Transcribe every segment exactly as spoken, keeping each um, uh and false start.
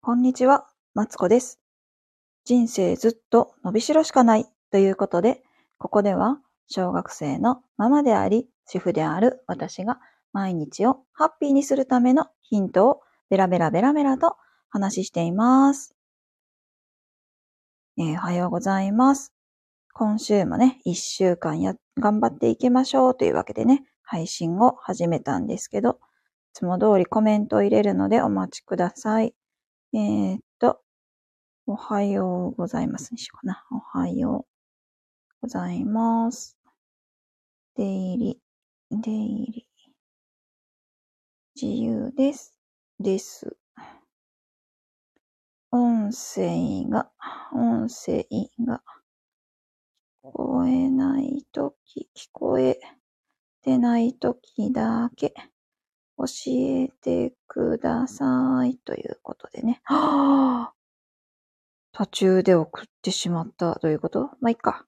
こんにちは、マツコです。人生ずっと伸びしろしかないということで、ここでは小学生のママであり、主婦である私が毎日をハッピーにするためのヒントをベラベラベラベラと話しています。えー、おはようございます。今週もね、一週間や頑張っていきましょうというわけでね、配信を始めたんですけど、いつも通りコメントを入れるのでお待ちください。えー、っと、おはようございますにしようかな。おはようございます。出入り、出入り。自由です。です。音声が、音声が、聞こえないとき、聞こえてないときだけ。教えてくださいということでね。はぁ、あ、途中で送ってしまったということ?まあ、いっか。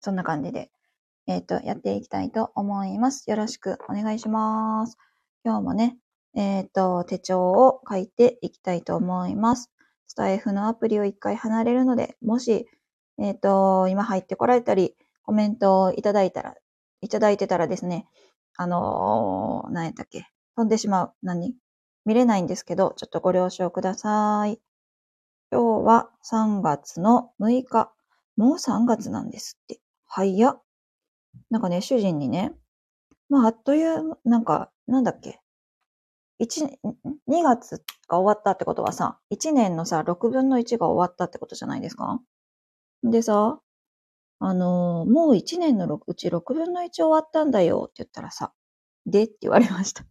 そんな感じで、えっと、やっていきたいと思います。よろしくお願いします。今日もね、えっと、手帳を書いていきたいと思います。スタイフのアプリを一回離れるので、もし、えっと、今入ってこられたり、コメントをいただいたら、いただいてたらですね、あのー、何やったっけ飛んでしまう。何見れないんですけど、ちょっとご了承ください。今日はさんがつのむいか。もうさんがつなんですって。早っ。なんかね、主人にね、まあ、あっという、なんか、なんだっけいち、にがつが終わったってことはさ、いちねんのさ、ろくぶんのいちが終わったってことじゃないですか。でさ、あのー、もういちねんのうちろくぶんのいち終わったんだよって言ったらさ、でって言われました。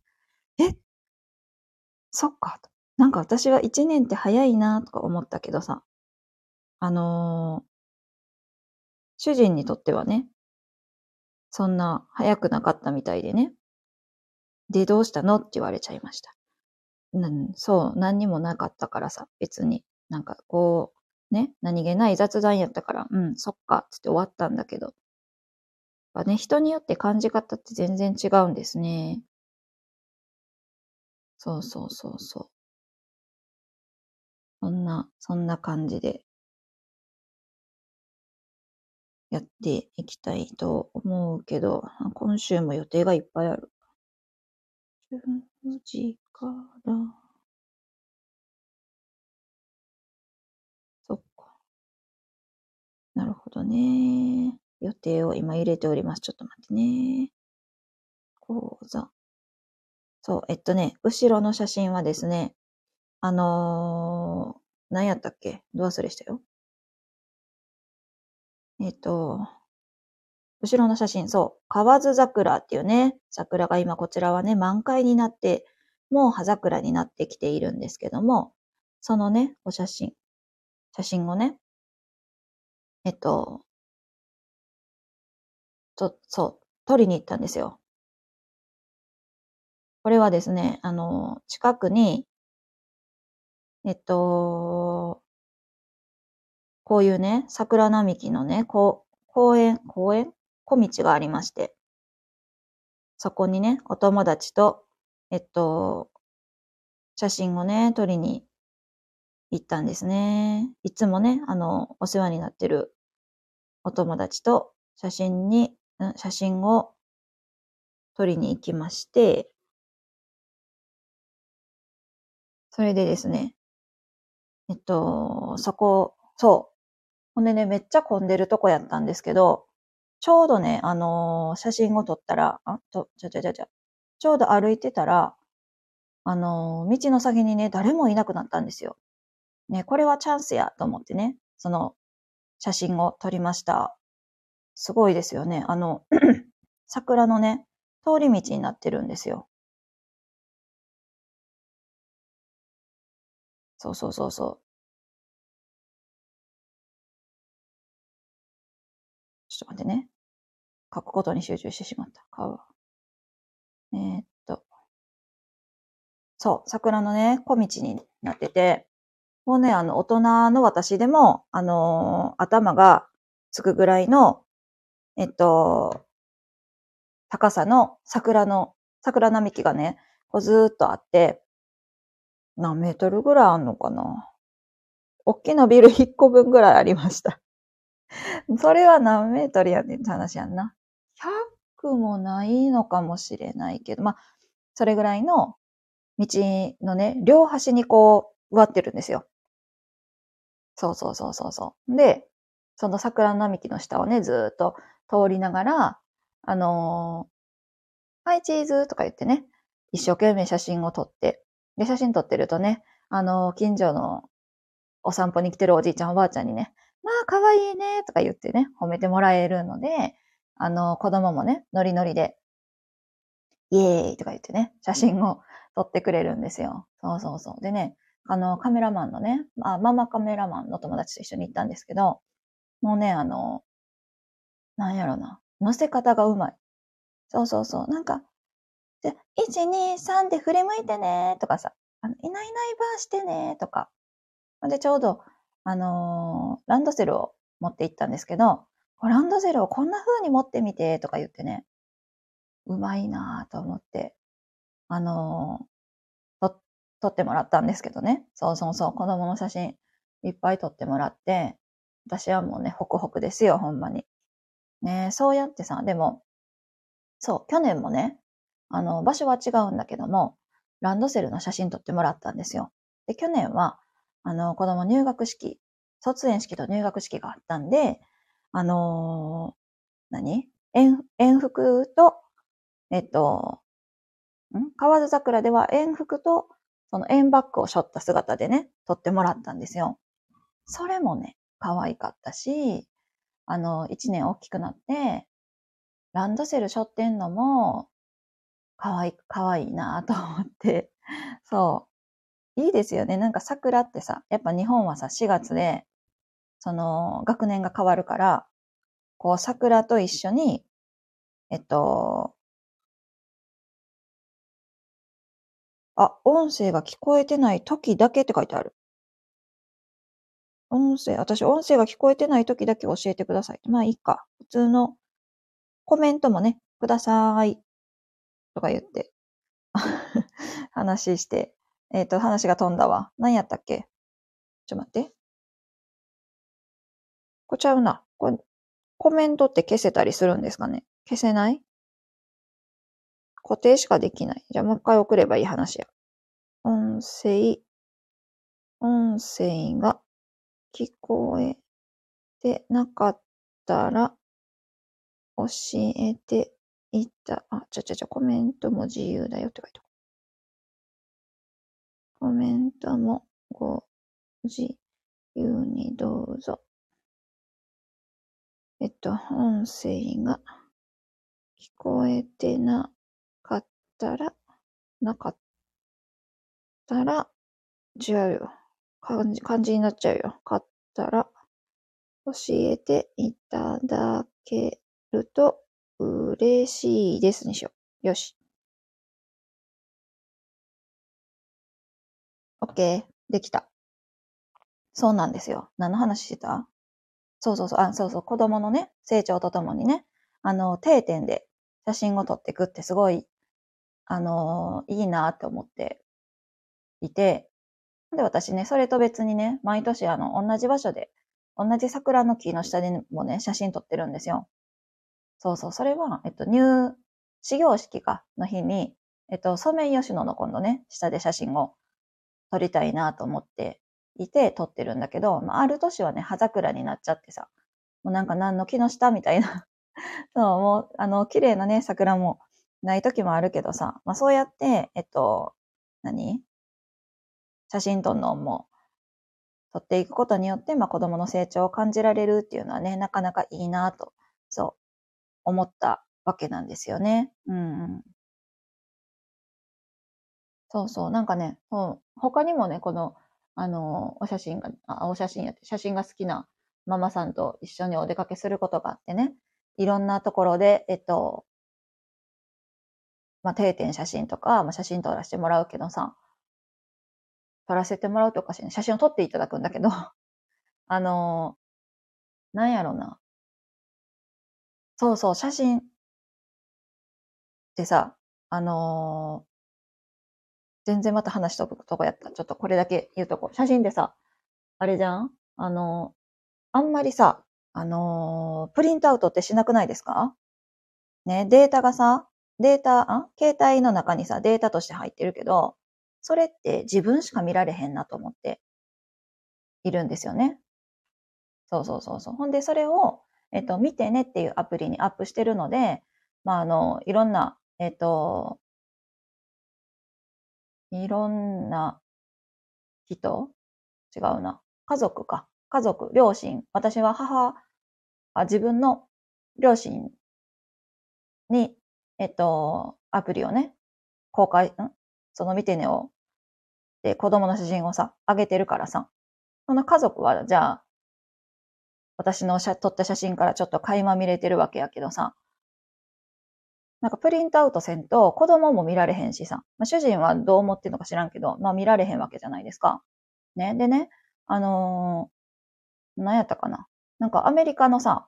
え?そっかと。なんか私はいちねんって早いなとか思ったけどさ、あのー、主人にとってはね、そんな早くなかったみたいでね、で、どうしたのって言われちゃいました。うん、そう、何にもなかったからさ、別になんかこう、ね、何気ない雑談やったから、うん、そっか、つって終わったんだけど。やっぱね、人によって感じ方って全然違うんですね。そうそうそうそう。そんな、そんな感じで、やっていきたいと思うけど、今週も予定がいっぱいある。じゅうじから、なるほどね。予定を今入れております。ちょっと待ってね。講座。そう、えっとね、後ろの写真はですね、あのー、何やったっけ?ど忘れしたよ。えっと、後ろの写真、そう、河津桜っていうね、桜が今こちらはね、満開になって、もう葉桜になってきているんですけども、そのね、お写真、写真をね、えっと、と、そう、撮りに行ったんですよ。これはですね、あの、近くに、えっと、こういうね、桜並木のね、こう、公園、公園?小道がありまして、そこにね、お友達と、えっと、写真をね、撮りに行ったんですね。いつもね、あの、お世話になってるお友達と写真に、写真を撮りに行きまして、それでですね、えっと、そこ、そう。ほんでね、めっちゃ混んでるとこやったんですけど、ちょうどね、あのー、写真を撮ったら、あ、と、ちゃちゃちゃちゃ、ちょうど歩いてたら、あのー、道の先にね、誰もいなくなったんですよ。ね、これはチャンスやと思ってね、その写真を撮りました。すごいですよね。あの、桜のね、通り道になってるんですよ。そうそうそうそう。ちょっと待ってね。書くことに集中してしまった。えー、っと。そう、桜のね、小道になってて、もうね、あの、大人の私でも、あのー、頭がつくぐらいの、えっと、高さの桜の、桜並木がね、こうずーっとあって、何メートルぐらいあんのかな。大きなビルいっこぶんぐらいありました。それは何メートルやねんって話やんな。ひゃくもないのかもしれないけど、まあ、それぐらいの道のね、両端にこう、植わってるんですよ。そうそうそうそうそう。で、その桜並木の下をね、ずーっと通りながら、あのー、はい、チーズとか言ってね、一生懸命写真を撮って、で、写真撮ってるとね、あのー、近所のお散歩に来てるおじいちゃんおばあちゃんにね、まあ、かわいいね、とか言ってね、褒めてもらえるので、あの、子供もね、ノリノリで、イエーイとか言ってね、写真を撮ってくれるんですよ。そうそうそう。でね、あの、カメラマンのね、あ、ママカメラマンの友達と一緒に行ったんですけど、もうね、あの、なんやろな、乗せ方がうまい。そうそうそう。なんか、じゃ、いち、に、さんで振り向いてね、とかさ、あのいないいないばーしてね、とか。で、ちょうど、あのー、ランドセルを持って行ったんですけど、ランドセルをこんな風に持ってみてとか言ってね、うまいなぁと思って、あのー、と、撮ってもらったんですけどね。そうそうそう、子供の写真いっぱい撮ってもらって、私はもうね、ホクホクですよ、ほんまに。ね、そうやってさ、でも、そう、去年もね、あの、場所は違うんだけども、ランドセルの写真撮ってもらったんですよ。で、去年は、あの、子供入学式、卒園式と入学式があったんで、あのー、何遠、遠福と、えっと、ん河津桜では遠福と、その遠バッグを背負った姿でね、撮ってもらったんですよ。それもね、可愛かったし、あの、一年大きくなって、ランドセル背負ってんのも、可愛い、可愛いなぁと思って、そう。いいですよね。なんか桜ってさ、やっぱ日本はさ、しがつで、その、学年が変わるから、こう、桜と一緒に、えっと、あ、音声が聞こえてない時だけって書いてある。音声、私音声が聞こえてない時だけ教えてください。まあいいか。普通のコメントもね、くださーい。とか言って、話して、えっと、話が飛んだわ。何やったっけ？ちょっと待って。これちゃうな。これ、コメントって消せたりするんですかね？消せない？固定しかできない。じゃあもう一回送ればいい話や。音声、音声が聞こえてなかったら教えていた。あ、ちょちょちょ、コメントも自由だよって書いてある。コメントもご自由にどうぞ。えっと、音声が聞こえてなかったら、なかったら、違うよ。漢字、漢字になっちゃうよ。かったら、教えていただけると嬉しいですにしよう。よし。OK。できた。そうなんですよ。何の話してた？そうそうそう。あ、そうそう。子供のね、成長とともにね、あの、定点で写真を撮っていくってすごい、あの、いいなって思っていて。で、私ね、それと別にね、毎年あの、同じ場所で、同じ桜の木の下でもね、写真撮ってるんですよ。そうそう。それは、えっと、入、始業式か、の日に、えっと、ソメイヨシノの今度ね、下で写真を撮りたいなと思っていて撮ってるんだけど、まあ、ある年はね、葉桜になっちゃってさ、もうなんか何の木の下みたいな、そう、もう、あの、綺麗なね、桜もない時もあるけどさ、まあそうやって、えっと、何？写真撮んのも撮っていくことによって、まあ子供の成長を感じられるっていうのはね、なかなかいいなと、そう、思ったわけなんですよね。うんうん。そうそう、なんかね、そう他にもね、この、あの、お写真が、あ、お写真やって、写真が好きなママさんと一緒にお出かけすることがあってね、いろんなところで、えっと、まあ、定点写真とか、まあ、写真撮らせてもらうけどさ、撮らせてもらうとかしね、写真を撮っていただくんだけど、あの、なんやろな。そうそう、写真ってさ、あの、全然また話しとくとこやった。ちょっとこれだけ言うとこ。写真でさ、あれじゃんあの、あんまりさ、あのー、プリントアウトってしなくないですかね、データがさ、データ、あ携帯の中にさ、データとして入ってるけど、それって自分しか見られへんなと思っているんですよね。そうそうそうそう。ほんで、それを、えっと、見てねっていうアプリにアップしてるので、まあ、あの、いろんな、えっと、いろんな人違うな。家族か。家族、両親。私は母、あ自分の両親に、えっと、アプリをね、公開、んその見てねを、で、子供の写真をさ、あげてるからさ、その家族は、じゃあ、私の撮った写真からちょっと垣間見れてるわけやけどさ、なんかプリントアウトせんと子供も見られへんしさ、まあ、主人はどう思ってるのか知らんけど、まあ見られへんわけじゃないですか。ね。でね、あのー、何やったかな。なんかアメリカのさ、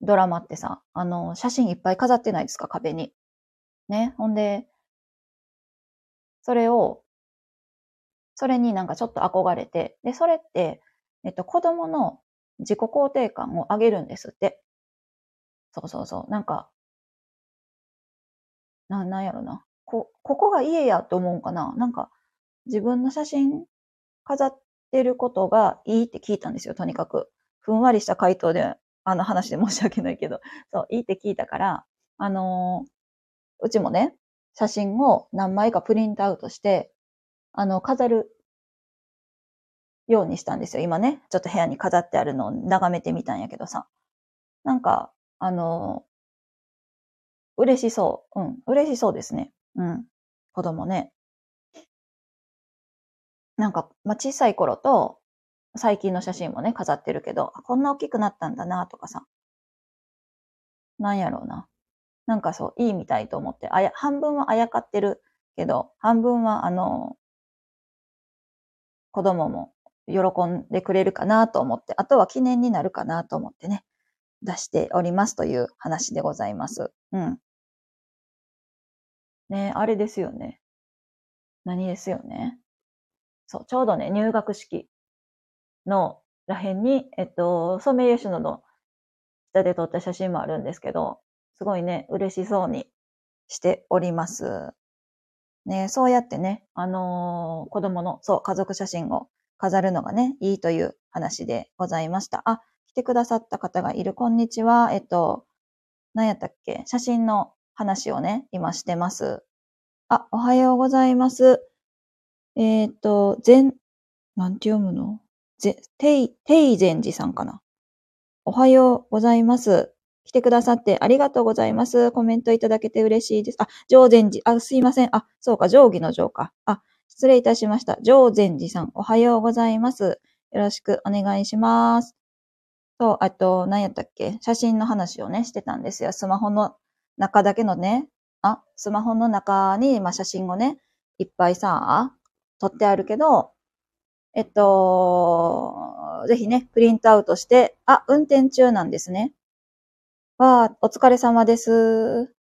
ドラマってさ、あのー、写真いっぱい飾ってないですか、壁に。ね。ほんで、それを、それになんかちょっと憧れて、で、それって、えっと、子供の自己肯定感を上げるんですって。そうそうそう。なんか、な、なんやろな。こ、ここが家やと思うかな。なんか、自分の写真飾ってることがいいって聞いたんですよ、とにかく。ふんわりした回答で、あの話で申し訳ないけど、そう、いいって聞いたから、あのー、うちもね、写真を何枚かプリントアウトして、あの、飾るようにしたんですよ。今ね、ちょっと部屋に飾ってあるのを眺めてみたんやけどさ。なんか、あのー、嬉しそう。うん、嬉しそうですね。うん、子供ね。なんか、まあ、小さい頃と、最近の写真もね、飾ってるけど、こんな大きくなったんだな、とかさ。なんやろうな。なんかそう、いいみたいと思って、あや、半分はあやかってるけど、半分は、あのー、子供も喜んでくれるかなと思って、あとは記念になるかなと思ってね、出しておりますという話でございます。うん。ね、あれですよね。何ですよね。そう、ちょうどね、入学式のらへんに、えっと、ソメイヨシノの下で撮った写真もあるんですけど、すごいね、嬉しそうにしております。ね、そうやってね、あのー、子供の、そう、家族写真を飾るのがね、いいという話でございました。あ、来てくださった方がいる。こんにちは。えっと、何やったっけ？写真の話をね、今してます。あ、おはようございます。えー、っと、全、なんて読むの？ぜ、てい、ていぜんじさんかな。おはようございます。来てくださってありがとうございます。コメントいただけて嬉しいです。あ、上善寺。あ、すいません。あ、そうか、定規の上か。あ、失礼いたしました。上善寺さん、おはようございます。よろしくお願いします。そう、あと、何やったっけ？写真の話をね、してたんですよ。スマホの中だけのね、あ、スマホの中に、まあ、写真をね、いっぱいさ、撮ってあるけど、えっと、ぜひね、プリントアウトして、あ、運転中なんですね。わあ、お疲れ様です。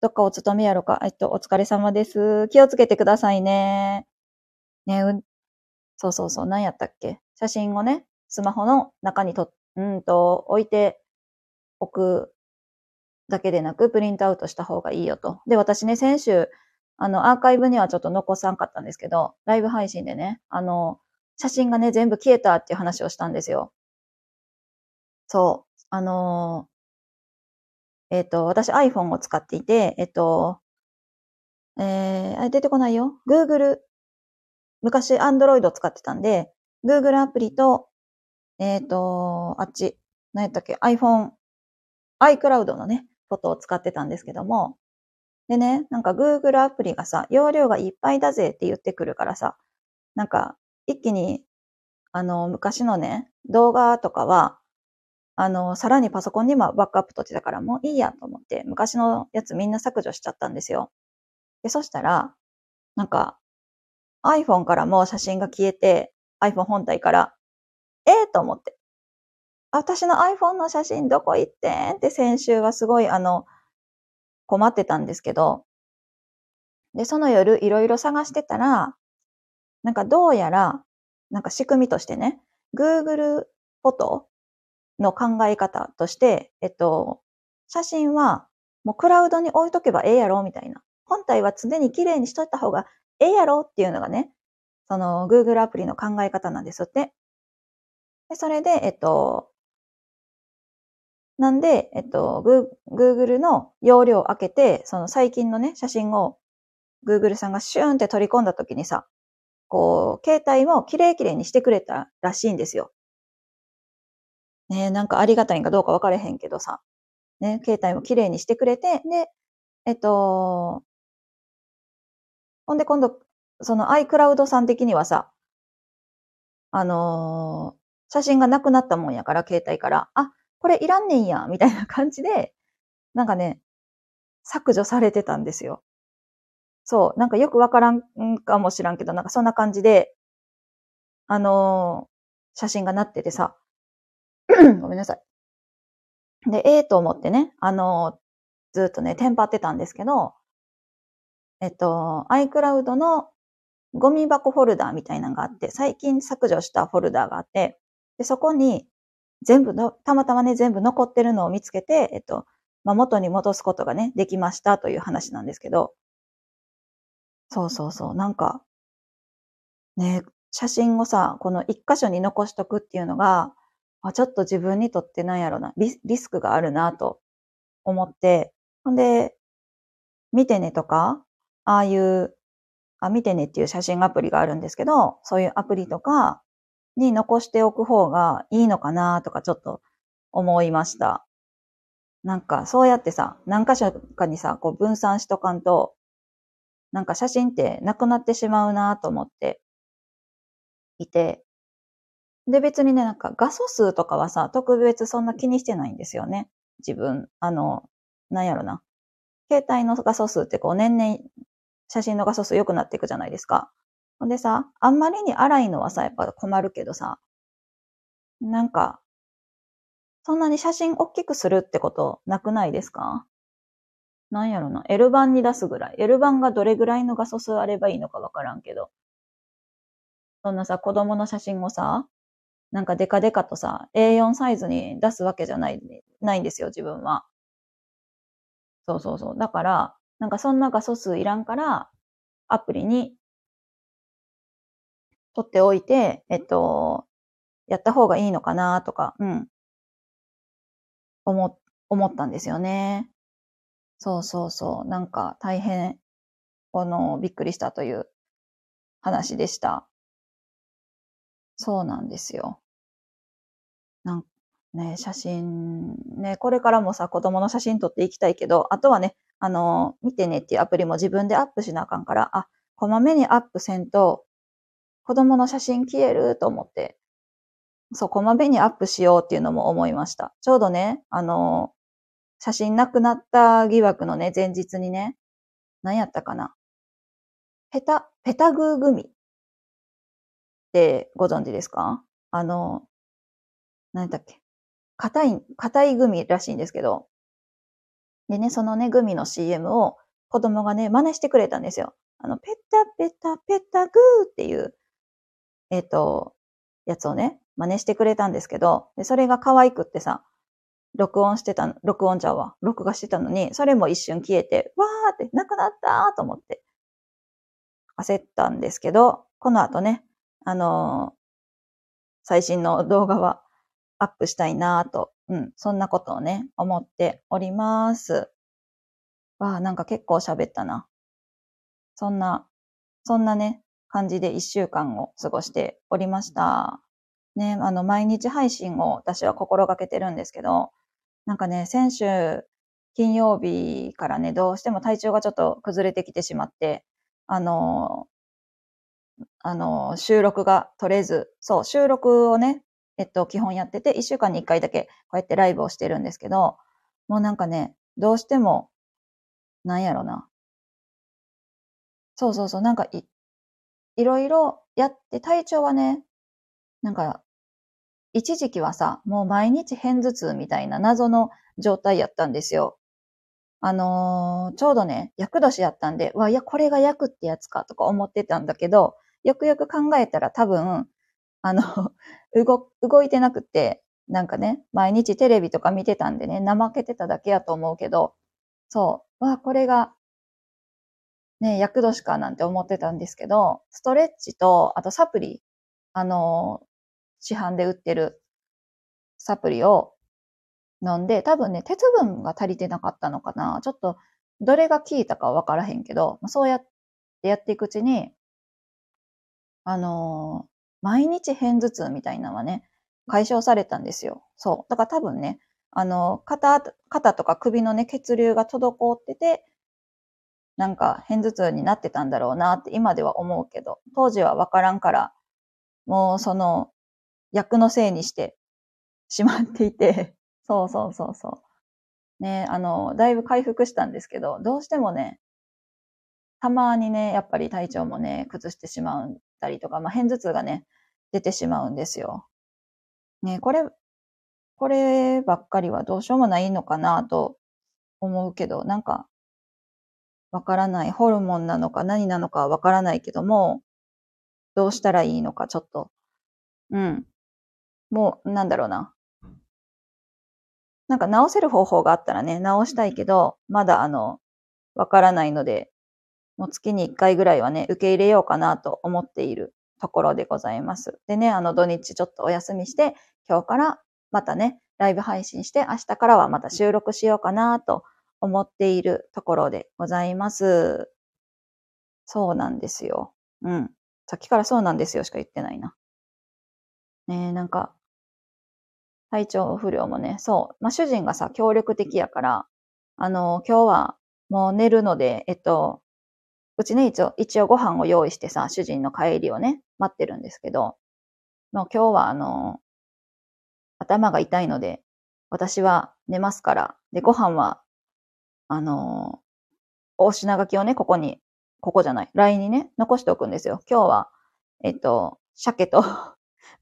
どっかお勤めやろか。えっと、お疲れ様です。気をつけてくださいね。ね、うん、そうそうそう、何やったっけ。写真をね、スマホの中にと、うんと、置いておくだけでなく、プリントアウトした方がいいよと。で、私ね、先週、あの、アーカイブにはちょっと残さんかったんですけど、ライブ配信でね、あの、写真がね、全部消えたっていう話をしたんですよ。そう、あのー、えっと、私 iPhone を使っていて、えっと、えー、出てこないよ。Google、昔 Android を使ってたんで、Google アプリと、えっと、あっち、何やったっけ、iPhone、iCloud のね、フォトを使ってたんですけども、でね、なんか Google アプリがさ、容量がいっぱいだぜって言ってくるからさ、なんか、一気に、あの、昔のね、動画とかは、あの、さらにパソコンにもバックアップ取ってたから、もういいやと思って、昔のやつみんな削除しちゃったんですよ。で、そしたら、なんか、iPhone からも写真が消えて、iPhone 本体から、ええー、と思って。私の iPhone の写真どこ行ってんって先週はすごい、あの、困ってたんですけど、で、その夜いろいろ探してたら、なんかどうやら、なんか仕組みとしてね、Google フォトの考え方として、えっと、写真はもうクラウドに置いとけばええやろみたいな。本体は常に綺麗にしといた方がええやろっていうのがね、その Google アプリの考え方なんですって。で、それで、えっと、なんで、えっと、Google の容量を開けて、その最近のね、写真を Google さんがシューンって取り込んだ時にさ、こう、携帯も綺麗綺麗にしてくれたらしいんですよ。ね、なんかありがたいんかどうか分かれへんけどさ、ね、携帯も綺麗にしてくれて、で、えっと、ほんで今度、その iCloud さん的にはさ、あのー、写真がなくなったもんやから、携帯から、あ、これいらんねんや、みたいな感じで、なんかね、削除されてたんですよ。そう、なんかよくわからんかもしらんけど、なんかそんな感じで、あのー、写真がなっててさ、ごめんなさい。で、ええと思ってね、あのー、ずっとね、テンパってたんですけど、えっと、iCloud のゴミ箱フォルダーみたいなのがあって、最近削除したフォルダーがあって、でそこに全部の、たまたまね、全部残ってるのを見つけて、えっと、まあ、元に戻すことがね、できましたという話なんですけど、そうそうそう、なんか、ね、写真をさ、この一箇所に残しとくっていうのが、あ、ちょっと自分にとってなんやろな、リ、リスクがあるなと思って、ほんで、見てねとか、ああいう、あ、見てねっていう写真アプリがあるんですけど、そういうアプリとかに残しておく方がいいのかなとかちょっと思いました。なんかそうやってさ、何箇所かにさ、こう分散しとかんと、なんか写真ってなくなってしまうなと思っていて。で別にね、なんか画素数とかはさ、特別そんな気にしてないんですよね。自分、あの、なんやろな。携帯の画素数ってこう年々、写真の画素数良くなっていくじゃないですか。ほんでさ、あんまりに荒いのはさ、やっぱ困るけどさ、なんか、そんなに写真大きくするってことなくないですか？なんやろな。L 版に出すぐらい。L 版がどれぐらいの画素数あればいいのかわからんけど。そんなさ、子供の写真をさ、なんかデカデカとさ、エーよん サイズに出すわけじゃない、ないんですよ、自分は。そうそうそう。だから、なんかそんな画素数いらんから、アプリに取っておいて、えっと、やった方がいいのかなとか、うん。思、思ったんですよね。そうそうそう。なんか大変、この、びっくりしたという話でした。そうなんですよ。なんかね、写真、ね、これからもさ、子供の写真撮っていきたいけど、あとはね、あの、見てねっていうアプリも自分でアップしなあかんから、あ、こまめにアップせんと、子供の写真消えると思って、そう、こまめにアップしようっていうのも思いました。ちょうどね、あの、写真なくなった疑惑のね、前日にね、何やったかな。ペタ、ペタグーグミってご存知ですか？あの、何やったっけ。硬い、硬いグミらしいんですけど、でね、そのね、グミの シーエム を子供がね、真似してくれたんですよ。あの、ペタペタペタグーっていう、えっと、やつをね、真似してくれたんですけど、で、それが可愛くってさ、録音してた、録音ちゃうわ、録画してたのに、それも一瞬消えて、わーって、なくなったーと思って、焦ったんですけど、この後ね、あのー、最新の動画は、アップしたいなぁと、うん、そんなことをね、思っております。わあ、なんか結構喋ったな。そんな、そんなね、感じで一週間を過ごしておりました。ね、あの、毎日配信を私は心がけてるんですけど、なんかね、先週金曜日からね、どうしても体調がちょっと崩れてきてしまって、あの、あの、収録が取れず、そう、収録をね、えっと、基本やってて、一週間に一回だけ、こうやってライブをしてるんですけど、もうなんかね、どうしても、なんやろな。そうそうそう、なんかい、いろいろやって、体調はね、なんか、一時期はさ、もう毎日片頭痛みたいな謎の状態やったんですよ。あのー、ちょうどね、厄年やったんで、わ、いや、これが厄ってやつかとか思ってたんだけど、よくよく考えたら多分、あの、動、動いてなくて、なんかね、毎日テレビとか見てたんでね、怠けてただけやと思うけど、そう、わ、これが、ね、厄年かなんて思ってたんですけど、ストレッチと、あとサプリ、あのー、市販で売ってるサプリを、飲んで、多分ね、鉄分が足りてなかったのかな。ちょっと、どれが効いたかわからへんけど、そうやってやっていくうちに、あのー、毎日片頭痛みたいなのはね、解消されたんですよ。そう。だから多分ね、あのー、肩、肩とか首のね、血流が滞ってて、なんか、片頭痛になってたんだろうなって今では思うけど、当時はわからんから、もうその、役のせいにしてしまっていて、そうそうそうそう。ね、あの、だいぶ回復したんですけど、どうしてもね、たまにね、やっぱり体調もね、崩してしまったりとか、まあ、片頭痛がね、出てしまうんですよ。ね、これ、こればっかりはどうしようもないのかなと思うけど、なんか、わからない。ホルモンなのか何なのかわからないけども、どうしたらいいのか、ちょっと。うん。もう、なんだろうな。なんか直せる方法があったらね、直したいけど、まだあの、わからないので、もう月にいっかいぐらいはね、受け入れようかなと思っているところでございます。でね、あの土日ちょっとお休みして、今日からまたね、ライブ配信して、明日からはまた収録しようかなと思っているところでございます。そうなんですよ。うん。さっきからそうなんですよしか言ってないな。ねえ、なんか、体調不良もね、そう。まあ、主人がさ、協力的やから、あのー、今日はもう寝るので、えっと、うちね、一応、一応ご飯を用意してさ、主人の帰りをね、待ってるんですけど、もう今日はあのー、頭が痛いので、私は寝ますから、で、ご飯は、あのー、お品書きをね、ここに、ここじゃない、ライン にね、残しておくんですよ。今日は、えっと、鮭と、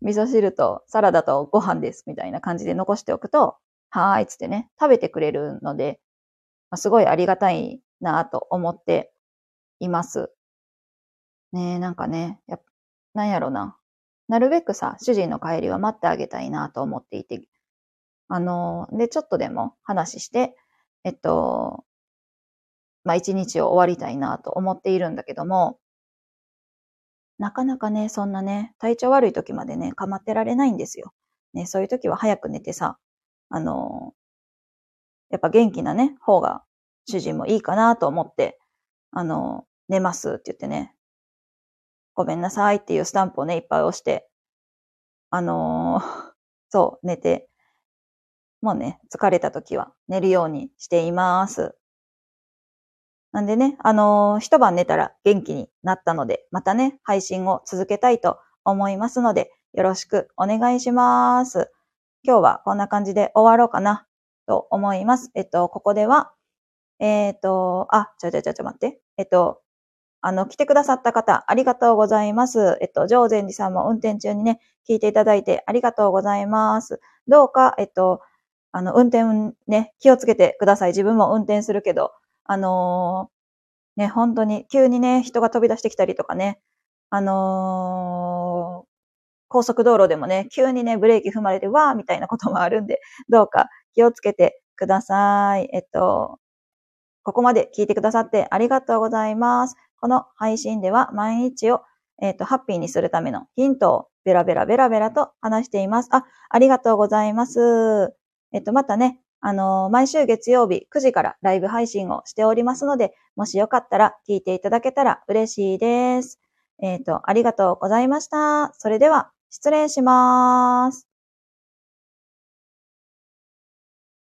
味噌汁とサラダとご飯ですみたいな感じで残しておくと、はーいっつってね、食べてくれるので、まあ、すごいありがたいなぁと思っています。ねえ、なんかね、やなんやろな。なるべくさ、主人の帰りは待ってあげたいなぁと思っていて、あのー、で、ちょっとでも話して、えっと、まあ、一日を終わりたいなぁと思っているんだけども、なかなかね、そんなね、体調悪い時までね、構ってられないんですよ。ね、そういう時は早く寝てさ、あのー、やっぱ元気なね、方が主人もいいかなと思って、あのー、寝ますって言ってね、ごめんなさいっていうスタンプをね、いっぱい押して、あのー、そう、寝て、もうね、疲れた時は寝るようにしています。なんでね、あのー、一晩寝たら元気になったので、またね、配信を続けたいと思いますので、よろしくお願いします。今日はこんな感じで終わろうかなと思います。えっと、ここでは、えっと、あ、ちょちょちょちょ待って。えっと、あの、来てくださった方、ありがとうございます。えっと、常禅寺さんも運転中にね、聞いていただいてありがとうございます。どうか、えっと、あの、運転ね、気をつけてください。自分も運転するけど、あのー、ね、本当に、急にね、人が飛び出してきたりとかね、あのー、高速道路でもね、急にね、ブレーキ踏まれて、わーみたいなこともあるんで、どうか気をつけてください。えっと、ここまで聞いてくださってありがとうございます。この配信では毎日を、えっと、ハッピーにするためのヒントをベラベラベラベラと話しています。あ、ありがとうございます。えっと、またね、あの、毎週月曜日くじからライブ配信をしておりますので、もしよかったら聞いていただけたら嬉しいです。えっと、ありがとうございました。それでは、失礼します。